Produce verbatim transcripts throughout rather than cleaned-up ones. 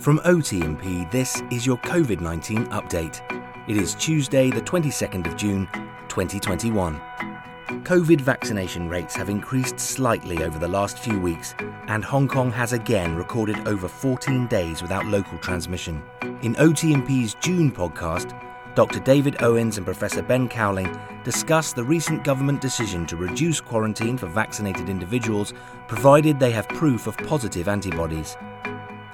From O T M P, this is your COVID nineteen update. It is Tuesday, the twenty-second of June, twenty twenty-one. COVID vaccination rates have increased slightly over the last few weeks, and Hong Kong has again recorded over fourteen days without local transmission. In O T M P's June podcast, Doctor David Owens and Professor Ben Cowling discuss the recent government decision to reduce quarantine for vaccinated individuals, provided they have proof of positive antibodies.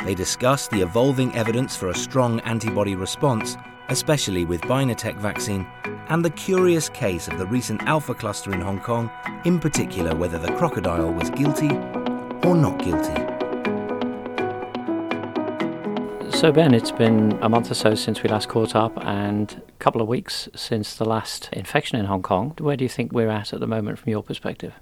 They discuss the evolving evidence for a strong antibody response, especially with BioNTech vaccine, and the curious case of the recent alpha cluster in Hong Kong, in particular whether the crocodile was guilty or not guilty. So Ben, it's been a month or so since we last caught up and a couple of weeks since the last infection in Hong Kong. Where do you think we're at at the moment from your perspective?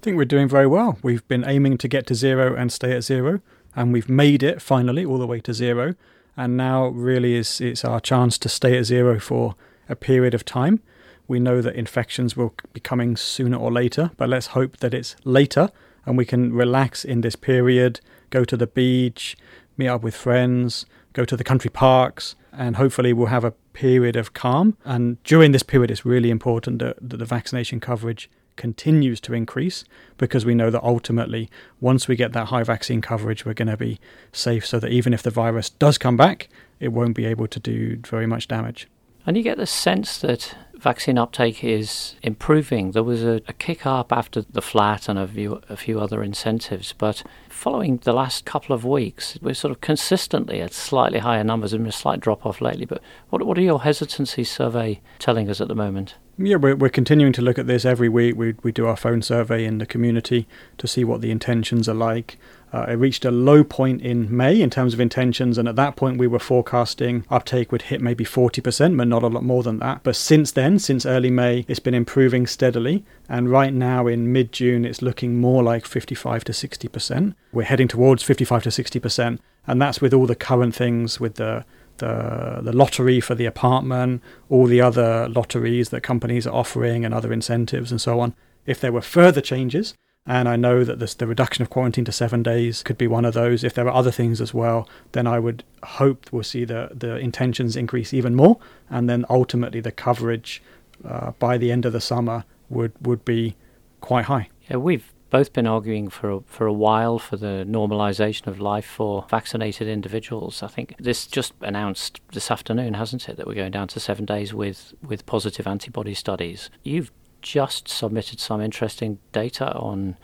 I think we're doing very well. We've been aiming to get to zero and stay at zero, and we've made it finally all the way to zero. And now really is it's our chance to stay at zero for a period of time. We know that infections will be coming sooner or later, but let's hope that it's later and we can relax in this period, go to the beach, meet up with friends, go to the country parks, and hopefully we'll have a period of calm. And during this period, it's really important that, that the vaccination coverage continues to increase, because we know that ultimately once we get that high vaccine coverage, we're going to be safe so that even if the virus does come back, it won't be able to do very much damage. And you get the sense that vaccine uptake is improving. There was a, a kick up after the flat and a few, a few other incentives, but following the last couple of weeks, we're sort of consistently at slightly higher numbers and a slight drop off lately. But what, what are your hesitancy survey telling us at the moment? Yeah, we're, we're continuing to look at this every week. We, we do our phone survey in the community to see what the intentions are like. Uh, it reached a low point in May in terms of intentions, and at that point we were forecasting uptake would hit maybe forty percent, but not a lot more than that. But since then, since early May, it's been improving steadily, and right now in mid-June it's looking more like fifty-five to sixty percent. We're heading towards fifty-five to sixty percent, and that's with all the current things, with the The, the lottery for the apartment, all the other lotteries that companies are offering and other incentives and so on. If there were further changes, and I know that this, the reduction of quarantine to seven days could be one of those, if there are other things as well, then I would hope we'll see the, the intentions increase even more, and then ultimately the coverage uh, by the end of the summer would, would be quite high. Yeah, we've both been arguing for a, for a while for the normalisation of life for vaccinated individuals. I think this just announced this afternoon, hasn't it, that we're going down to seven days with, with positive antibody studies. You've just submitted some interesting data on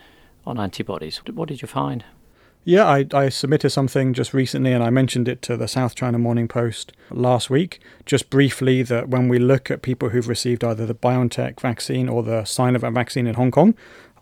on antibodies. What did you find? Yeah, I, I submitted something just recently, and I mentioned it to the South China Morning Post last week, just briefly, that when we look at people who've received either the BioNTech vaccine or the Sinovac vaccine in Hong Kong,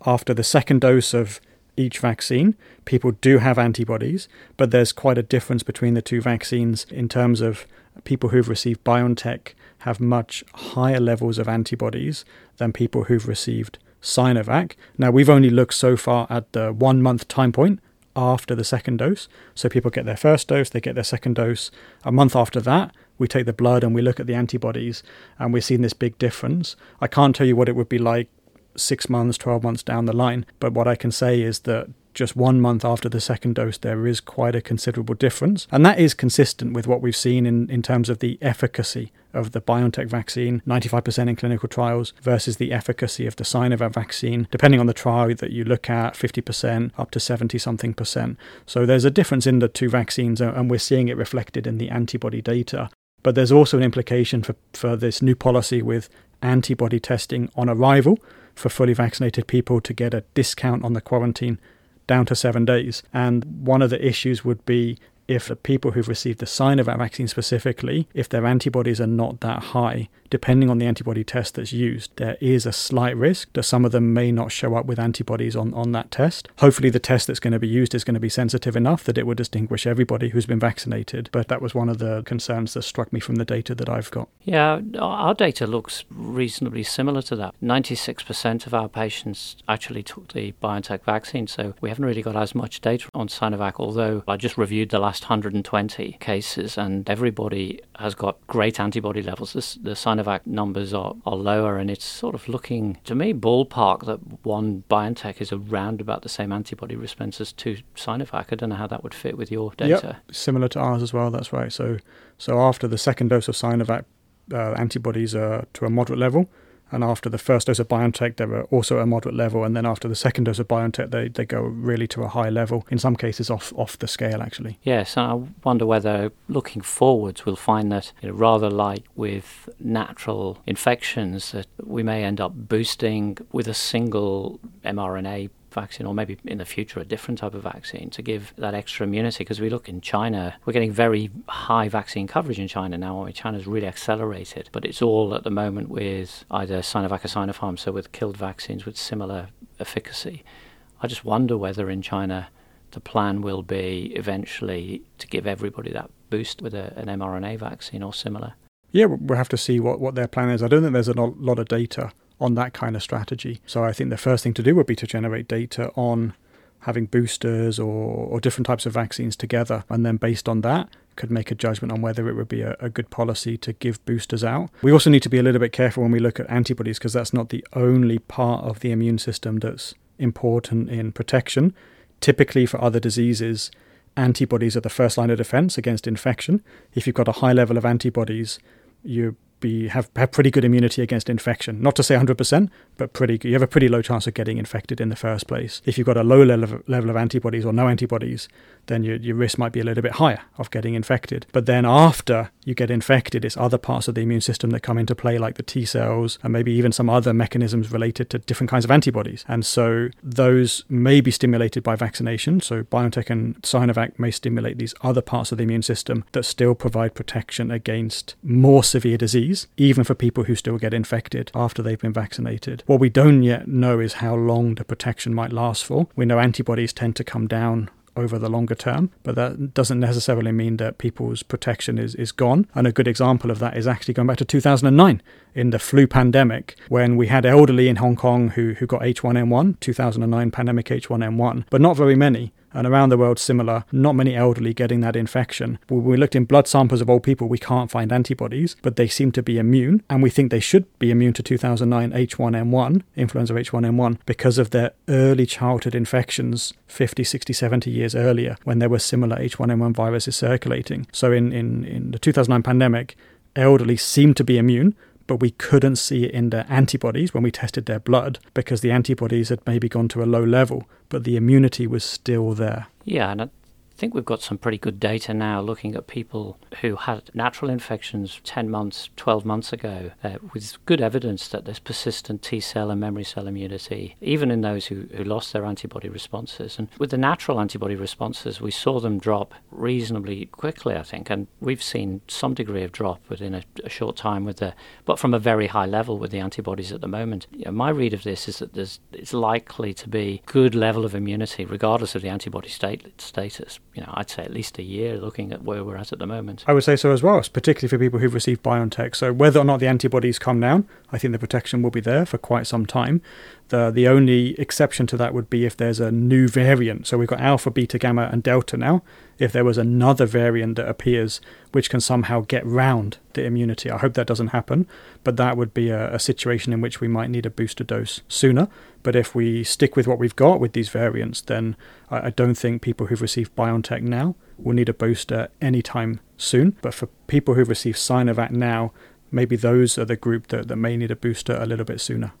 after the second dose of each vaccine, people do have antibodies, but there's quite a difference between the two vaccines in terms of people who've received BioNTech have much higher levels of antibodies than people who've received Sinovac. Now, we've only looked so far at the one-month time point after the second dose. So people get their first dose, they get their second dose. A month after that, we take the blood and we look at the antibodies, and we're seeing this big difference. I can't tell you what it would be like six months, twelve months down the line. But what I can say is that just one month after the second dose, there is quite a considerable difference. And that is consistent with what we've seen in, in terms of the efficacy of the BioNTech vaccine, ninety-five percent in clinical trials, versus the efficacy of the Sinovac vaccine, depending on the trial that you look at, fifty percent up to seventy something percent. So there's a difference in the two vaccines, and we're seeing it reflected in the antibody data. But there's also an implication for, for this new policy with antibody testing on arrival for fully vaccinated people to get a discount on the quarantine down to seven days. And one of the issues would be if the people who've received the Sinovac vaccine specifically, if their antibodies are not that high, depending on the antibody test that's used, there is a slight risk that some of them may not show up with antibodies on, on that test. Hopefully the test that's going to be used is going to be sensitive enough that it will distinguish everybody who's been vaccinated. But that was one of the concerns that struck me from the data that I've got. Yeah, our data looks reasonably similar to that. ninety-six percent of our patients actually took the BioNTech vaccine, so we haven't really got as much data on Sinovac, although I just reviewed the last last one hundred twenty cases, and everybody has got great antibody levels. This, the Sinovac numbers are, are lower, and it's sort of looking, to me, ballpark that one BioNTech is around about the same antibody response as two Sinovac. I don't know how that would fit with your data. Yep, similar to ours as well, that's right. So, so after the second dose of Sinovac, uh, antibodies are to a moderate level. And after the first dose of BioNTech, they were also at a moderate level. And then after the second dose of BioNTech, they, they go really to a high level, in some cases off, off the scale, actually. Yes, and I wonder whether looking forwards we'll find that, you know, rather like with natural infections, that we may end up boosting with a single mRNA vaccine, or maybe in the future a different type of vaccine to give that extra immunity. Because we look in China, we're getting very high vaccine coverage in China now. I mean, China's really accelerated, but it's all at the moment with either Sinovac or Sinopharm, so with killed vaccines with similar efficacy. I just wonder whether in China the plan will be eventually to give everybody that boost with a, an mRNA vaccine or similar. Yeah, we'll have to see what, what their plan is. I don't think there's a lot of data on that kind of strategy. So I think the first thing to do would be to generate data on having boosters or, or different types of vaccines together. And then based on that, could make a judgment on whether it would be a, a good policy to give boosters out. We also need to be a little bit careful when we look at antibodies, because that's not the only part of the immune system that's important in protection. Typically for other diseases, antibodies are the first line of defense against infection. If you've got a high level of antibodies, you're Be, have, have pretty good immunity against infection. Not to say one hundred percent, but pretty you have a pretty low chance of getting infected in the first place. If you've got a low level, level of antibodies or no antibodies, then your, your risk might be a little bit higher of getting infected. But then after you get infected, it's other parts of the immune system that come into play, like the T cells and maybe even some other mechanisms related to different kinds of antibodies. And so those may be stimulated by vaccination. So BioNTech and Sinovac may stimulate these other parts of the immune system that still provide protection against more severe disease, even for people who still get infected after they've been vaccinated. What we don't yet know is how long the protection might last for. We know antibodies tend to come down over the longer term, but that doesn't necessarily mean that people's protection is, is gone. And a good example of that is actually going back to two thousand nine in the flu pandemic, when we had elderly in Hong Kong who, who got H one N one, two thousand nine pandemic H one N one, but not very many. And around the world, similar, not many elderly getting that infection. When we looked in blood samples of old people, we can't find antibodies, but they seem to be immune. And we think they should be immune to two thousand nine H one N one, influenza H one N one, because of their early childhood infections fifty, sixty, seventy years earlier, when there were similar H one N one viruses circulating. So in, in, in the two thousand nine pandemic, elderly seemed to be immune, but we couldn't see it in their antibodies when we tested their blood, because the antibodies had maybe gone to a low level, but the immunity was still there. Yeah, and I think we've got some pretty good data now looking at people who had natural infections ten months, twelve months ago, uh, with good evidence that there's persistent T cell and memory cell immunity, even in those who, who lost their antibody responses. And with the natural antibody responses, we saw them drop reasonably quickly, I think. And we've seen some degree of drop within a, a short time, with the, but from a very high level with the antibodies at the moment. You know, my read of this is that there's it's likely to be good level of immunity, regardless of the antibody state, status. You know, I'd say at least a year, looking at where we're at at the moment. I would say so as well, particularly for people who've received BioNTech. So whether or not the antibodies come down, I think the protection will be there for quite some time. The the only exception to that would be if there's a new variant. So we've got alpha, beta, gamma and delta now. If there was another variant that appears which can somehow get round the immunity, I hope that doesn't happen, but that would be a, a situation in which we might need a booster dose sooner. But if we stick with what we've got with these variants, then I, I don't think people who've received BioNTech now will need a booster anytime soon. But for people who've received Sinovac now, maybe those are the group that, that may need a booster a little bit sooner.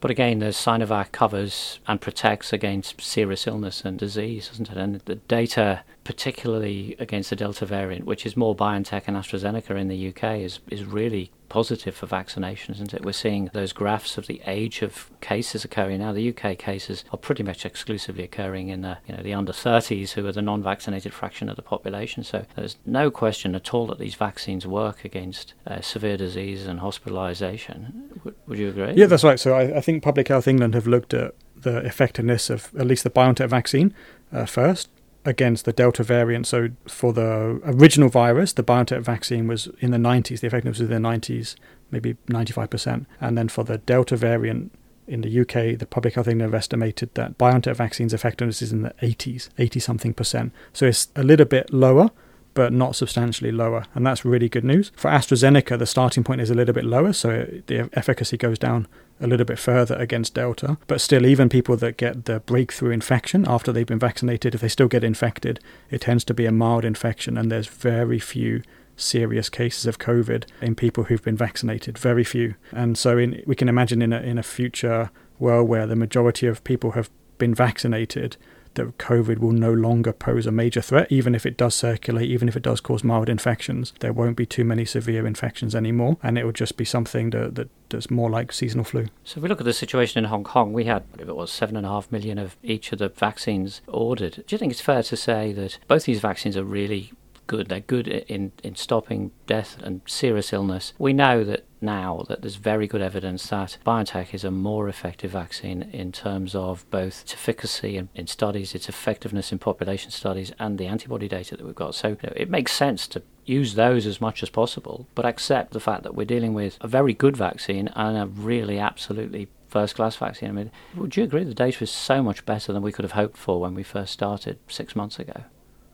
But again, the Sinovac covers and protects against serious illness and disease, doesn't it? And the data, particularly against the Delta variant, which is more BioNTech and AstraZeneca in the U K, is, is really positive for vaccination, isn't it? We're seeing those graphs of the age of cases occurring now. The U K cases are pretty much exclusively occurring in the, you know, the under thirties, who are the non-vaccinated fraction of the population. So there's no question at all that these vaccines work against uh, severe disease and hospitalisation. W- would you agree? Yeah, that's right. So I, I think Public Health England have looked at the effectiveness of at least the BioNTech vaccine uh, first, against the Delta variant. So for the original virus, the BioNTech vaccine was in the nineties, the effectiveness was in the nineties, maybe ninety-five percent. And then for the Delta variant, In the U K, the Public Health England have estimated that BioNTech vaccine's effectiveness is in the eighties, eighty-something percent. So it's a little bit lower, but not substantially lower. And that's really good news. For AstraZeneca, the starting point is a little bit lower, so the efficacy goes down a little bit further against Delta. But still, even people that get the breakthrough infection after they've been vaccinated, if they still get infected, it tends to be a mild infection, and there's very few serious cases of COVID in people who've been vaccinated, very few. And so in, we can imagine in a, in a future world where the majority of people have been vaccinated, that COVID will no longer pose a major threat. Even if it does circulate, even if it does cause mild infections, there won't be too many severe infections anymore, and it will just be something that, that that's more like seasonal flu. So if we look at the situation in Hong Kong, we had, it was seven and a half million of each of the vaccines ordered. Do you think it's fair to say that both these vaccines are really good? They're good in, in stopping death and serious illness. We know that now that there's very good evidence that BioNTech is a more effective vaccine in terms of both its efficacy in, in studies, its effectiveness in population studies, and the antibody data that we've got. So you know, it makes sense to use those as much as possible, but accept the fact that we're dealing with a very good vaccine and a really absolutely first-class vaccine. I mean, would you agree the data is so much better than we could have hoped for when we first started six months ago?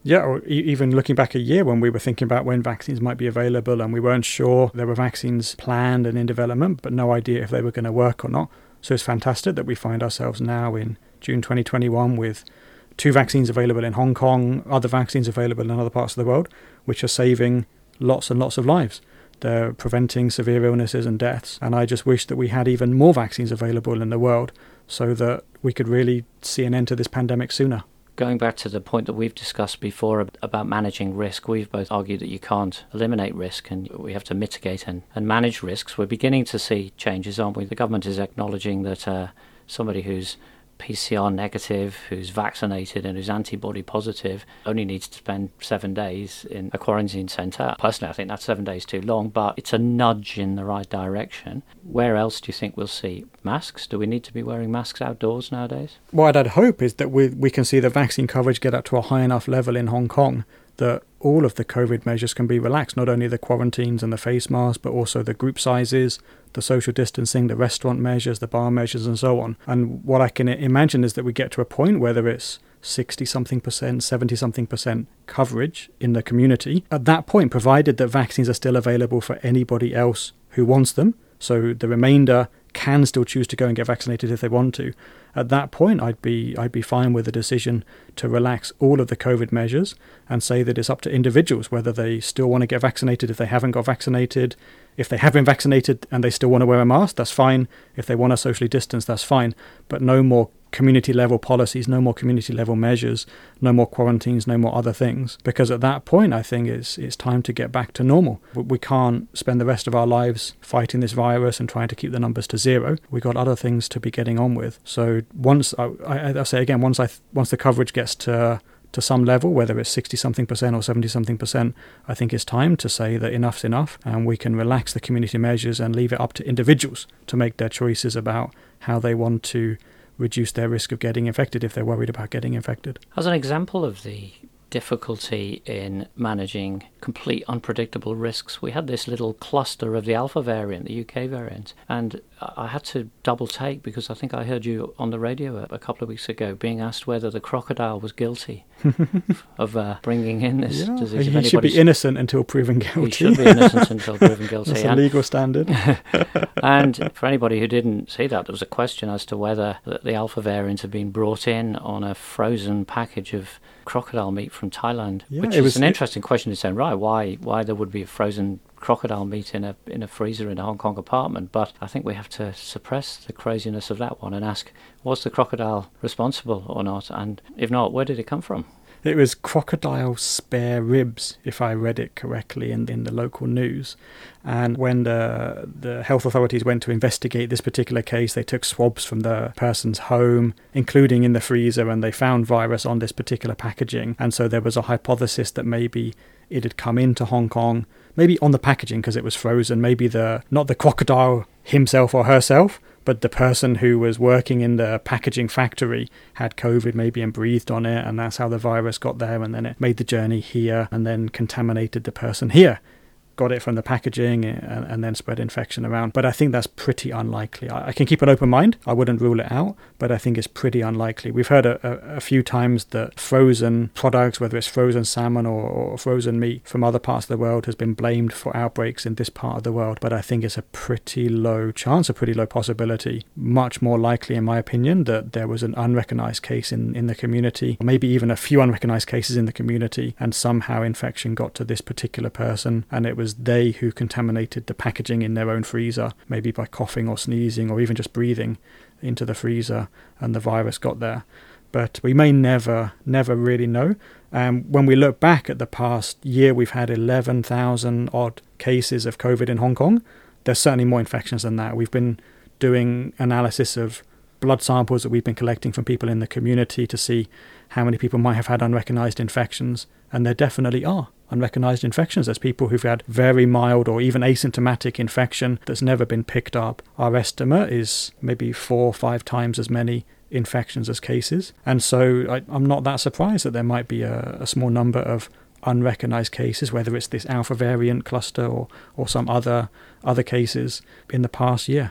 Yeah, or even looking back a year when we were thinking about when vaccines might be available, and we weren't sure there were vaccines planned and in development, but no idea if they were going to work or not. So it's fantastic that we find ourselves now in June twenty twenty-one with two vaccines available in Hong Kong, other vaccines available in other parts of the world, which are saving lots and lots of lives. They're preventing severe illnesses and deaths. And I just wish that we had even more vaccines available in the world so that we could really see an end to this pandemic sooner. Going back to the point that we've discussed before about managing risk, we've both argued that you can't eliminate risk and we have to mitigate and, and manage risks. We're beginning to see changes, aren't we? The government is acknowledging that uh, somebody who's P C R negative, who's vaccinated and who's antibody positive only needs to spend seven days in a quarantine centre. Personally, I think that's seven days too long, but it's a nudge in the right direction. Where else do you think we'll see masks? Do we need to be wearing masks outdoors nowadays? What I'd hope is that we, we can see the vaccine coverage get up to a high enough level in Hong Kong that all of the COVID measures can be relaxed, not only the quarantines and the face masks, but also the group sizes, the social distancing, the restaurant measures, the bar measures, and so on. And what I can imagine is that we get to a point, whether it's sixty-something percent, seventy-something percent coverage in the community. At that point, provided that vaccines are still available for anybody else who wants them, so the remainder can still choose to go and get vaccinated if they want to. At that point, I'd be I'd be fine with the decision to relax all of the COVID measures and say that it's up to individuals whether they still want to get vaccinated if they haven't got vaccinated. If they have been vaccinated and they still want to wear a mask, that's fine. If they want to socially distance, that's fine. But no more community level policies, no more community level measures, no more quarantines, no more other things. Because at that point, I think it's, it's time to get back to normal. We can't spend the rest of our lives fighting this virus and trying to keep the numbers to zero. We've got other things to be getting on with. So once, I, I, I say again, once I once the coverage gets to to some level, whether it's sixty-something percent or seventy-something percent, I think it's time to say that enough's enough and we can relax the community measures and leave it up to individuals to make their choices about how they want to reduce their risk of getting infected if they're worried about getting infected. As an example of the difficulty in managing complete unpredictable risks, we had this little cluster of the Alpha variant, the U K variant, and I had to double take because I think I heard you on the radio a couple of weeks ago being asked whether the crocodile was guilty of uh, bringing in this yeah, disease. He should be innocent until proven guilty. He should be innocent until proven guilty. That's a and, legal standard. And for anybody who didn't see that, there was a question as to whether the Alpha variant had been brought in on a frozen package of crocodile meat from Thailand, yeah, which is was, an interesting question in its own right. Why, why there would be a frozen crocodile meat in a in a freezer in a Hong Kong apartment? But I think we have to suppress the craziness of that one and ask: was the crocodile responsible or not? And if not, where did it come from? It was crocodile spare ribs, if I read it correctly in, in the local news. And when the the health authorities went to investigate this particular case, they took swabs from the person's home, including in the freezer, and they found virus on this particular packaging. And so there was a hypothesis that maybe it had come into Hong Kong, maybe on the packaging because it was frozen, maybe the not the crocodile himself or herself, but the person who was working in the packaging factory had COVID maybe and breathed on it, and that's how the virus got there, and then it made the journey here and then contaminated the person here. got it from the packaging and, and then spread infection around. But I think that's pretty unlikely. I, I can keep an open mind. I wouldn't rule it out, but I think it's pretty unlikely. We've heard a, a, a few times that frozen products, whether it's frozen salmon or, or frozen meat from other parts of the world, has been blamed for outbreaks in this part of the world. But I think it's a pretty low chance, a pretty low possibility. Much more likely, in my opinion, that there was an unrecognized case in, in the community, or maybe even a few unrecognized cases in the community, and somehow infection got to this particular person, and it was they who contaminated the packaging in their own freezer, maybe by coughing or sneezing or even just breathing into the freezer, and the virus got there. But we may never, never really know. And um, when we look back at the past year, we've had eleven thousand odd cases of COVID in Hong Kong. There's certainly more infections than that. We've been doing analysis of blood samples that we've been collecting from people in the community to see how many people might have had unrecognized infections. And there definitely are unrecognized infections. There's people who've had very mild or even asymptomatic infection that's never been picked up. Our estimate is maybe four or five times as many infections as cases. And so I, I'm not that surprised that there might be a, a small number of unrecognized cases, whether it's this alpha variant cluster or, or some other other cases in the past year.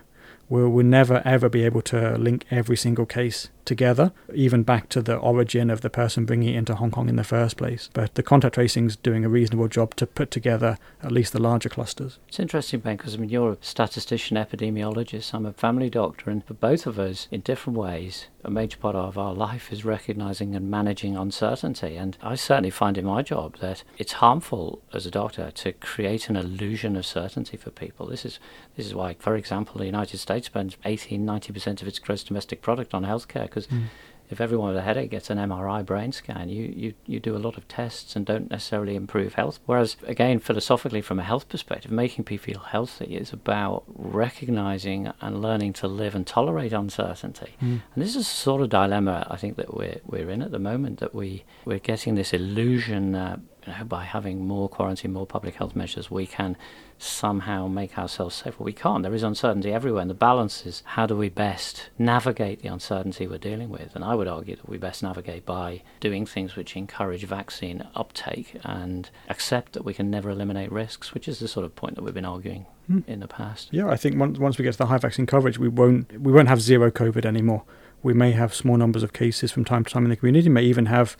We'll, we'll never, ever be able to link every single case together, even back to the origin of the person bringing it into Hong Kong in the first place. But the contact tracing is doing a reasonable job to put together at least the larger clusters. It's interesting, Ben, because I mean, you're a statistician, epidemiologist, I'm a family doctor, and for both of us, in different ways, a major part of our life is recognising and managing uncertainty. And I certainly find in my job that it's harmful as a doctor to create an illusion of certainty for people. This is this is why, for example, the United States spends eighteen, ninety percent of its gross domestic product on healthcare. Because mm. if everyone with a headache gets an M R I brain scan, you, you, you do a lot of tests and don't necessarily improve health. Whereas, again, philosophically, from a health perspective, making people feel healthy is about recognizing and learning to live and tolerate uncertainty. Mm. And this is a sort of dilemma, I think, that we're, we're in at the moment, that we, we're getting this illusion uh, you know, by having more quarantine, more public health measures, we can somehow make ourselves safer. We can't. There is uncertainty everywhere, and the balance is how do we best navigate the uncertainty we're dealing with? And I would argue that we best navigate by doing things which encourage vaccine uptake and accept that we can never eliminate risks, which is the sort of point that we've been arguing hmm. in the past. Yeah, I think once, once we get to the high vaccine coverage, we won't we won't have zero COVID anymore. We may have small numbers of cases from time to time in the community, may even have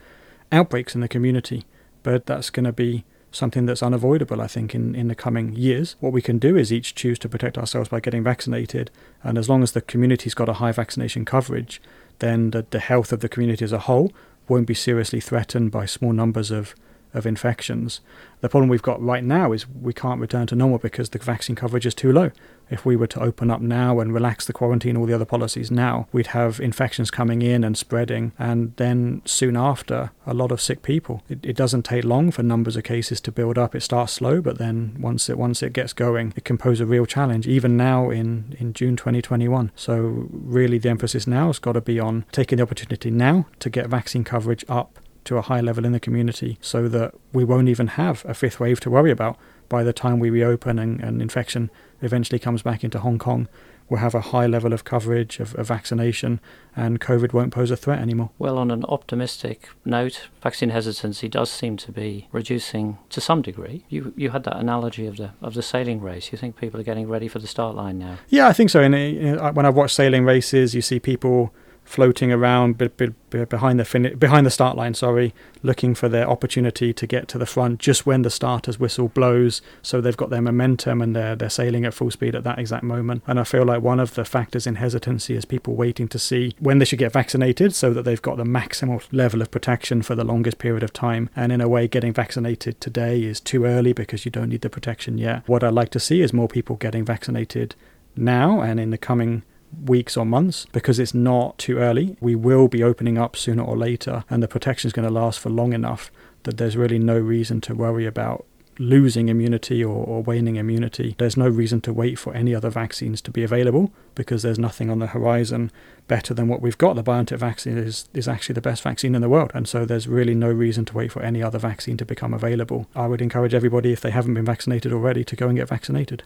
outbreaks in the community, but that's going to be something that's unavoidable, I think, in, in the coming years. What we can do is each choose to protect ourselves by getting vaccinated. And as long as the community's got a high vaccination coverage, then the, the health of the community as a whole won't be seriously threatened by small numbers of, of infections. The problem we've got right now is we can't return to normal because the vaccine coverage is too low. If we were to open up now and relax the quarantine, all the other policies now, we'd have infections coming in and spreading, and then soon after, a lot of sick people. It, it doesn't take long for numbers of cases to build up. It starts slow, but then once it once it gets going, it can pose a real challenge, even now in, in June twenty twenty-one. So really the emphasis now has got to be on taking the opportunity now to get vaccine coverage up to a high level in the community so that we won't even have a fifth wave to worry about by the time we reopen and, and infection eventually comes back into Hong Kong. We'll have a high level of coverage of, of vaccination, and COVID won't pose a threat anymore. Well, on an optimistic note, vaccine hesitancy does seem to be reducing to some degree. You you had that analogy of the of the sailing race. You think people are getting ready for the start line now? Yeah, I think so. And when I've watched sailing races, you see people floating around b- b- behind the fin- behind the start line, sorry, looking for their opportunity to get to the front just when the starter's whistle blows, so they've got their momentum and they're, they're sailing at full speed at that exact moment. And I feel like one of the factors in hesitancy is people waiting to see when they should get vaccinated so that they've got the maximal level of protection for the longest period of time. And in a way, getting vaccinated today is too early because you don't need the protection yet. What I'd like to see is more people getting vaccinated now and in the coming weeks or months, because it's not too early. We will be opening up sooner or later, and the protection is going to last for long enough that there's really no reason to worry about losing immunity or, or waning immunity. There's no reason to wait for any other vaccines to be available because there's nothing on the horizon better than what we've got. The BioNTech vaccine is, is actually the best vaccine in the world, and so there's really no reason to wait for any other vaccine to become available. I would encourage everybody, if they haven't been vaccinated already, to go and get vaccinated.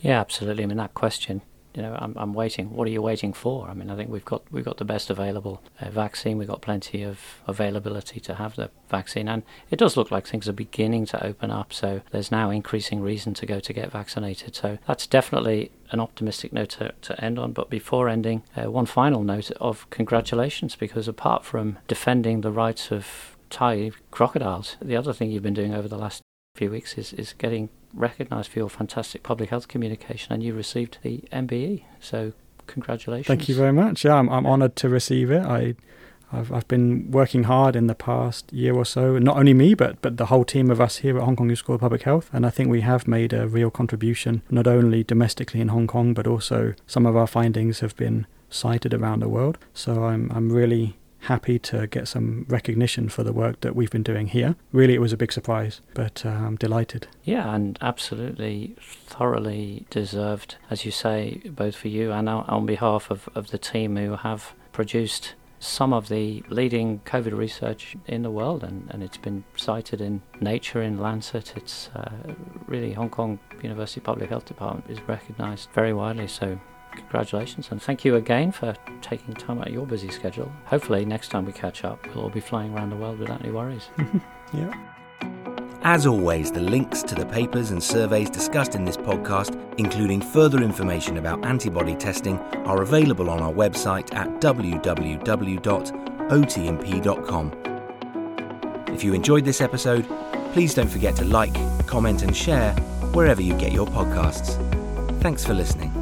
Yeah, absolutely. I mean, that question you know, I'm, I'm waiting. What are you waiting for? I mean, I think we've got we've got the best available uh, vaccine. We've got plenty of availability to have the vaccine, and it does look like things are beginning to open up. So there's now increasing reason to go to get vaccinated. So that's definitely an optimistic note to, to end on. But before ending, uh, one final note of congratulations, because apart from defending the rights of Thai crocodiles, the other thing you've been doing over the last few weeks is, is getting recognised for your fantastic public health communication, and you received the M B E. So congratulations. Thank you very much. Yeah, I'm, I'm honoured to receive it. I, I've, I've been working hard in the past year or so, not only me, but, but the whole team of us here at Hong Kong University School of Public Health. And I think we have made a real contribution, not only domestically in Hong Kong, but also some of our findings have been cited around the world. So I'm I'm really happy to get some recognition for the work that we've been doing here. Really, it was a big surprise, but uh, I'm delighted. Yeah, and absolutely thoroughly deserved, as you say, both for you and on behalf of, of the team who have produced some of the leading COVID research in the world, and, and it's been cited in Nature, in Lancet. It's uh, really, Hong Kong University Public Health Department is recognised very widely, so congratulations, and thank you again for taking time out of your busy schedule. Hopefully next time we catch up, we'll all be flying around the world without any worries. Yeah. As always, the links to the papers and surveys discussed in this podcast, including further information about antibody testing, are available on our website at w w w dot o t m p dot com. If you enjoyed this episode, please don't forget to like, comment and share wherever you get your podcasts. Thanks for listening.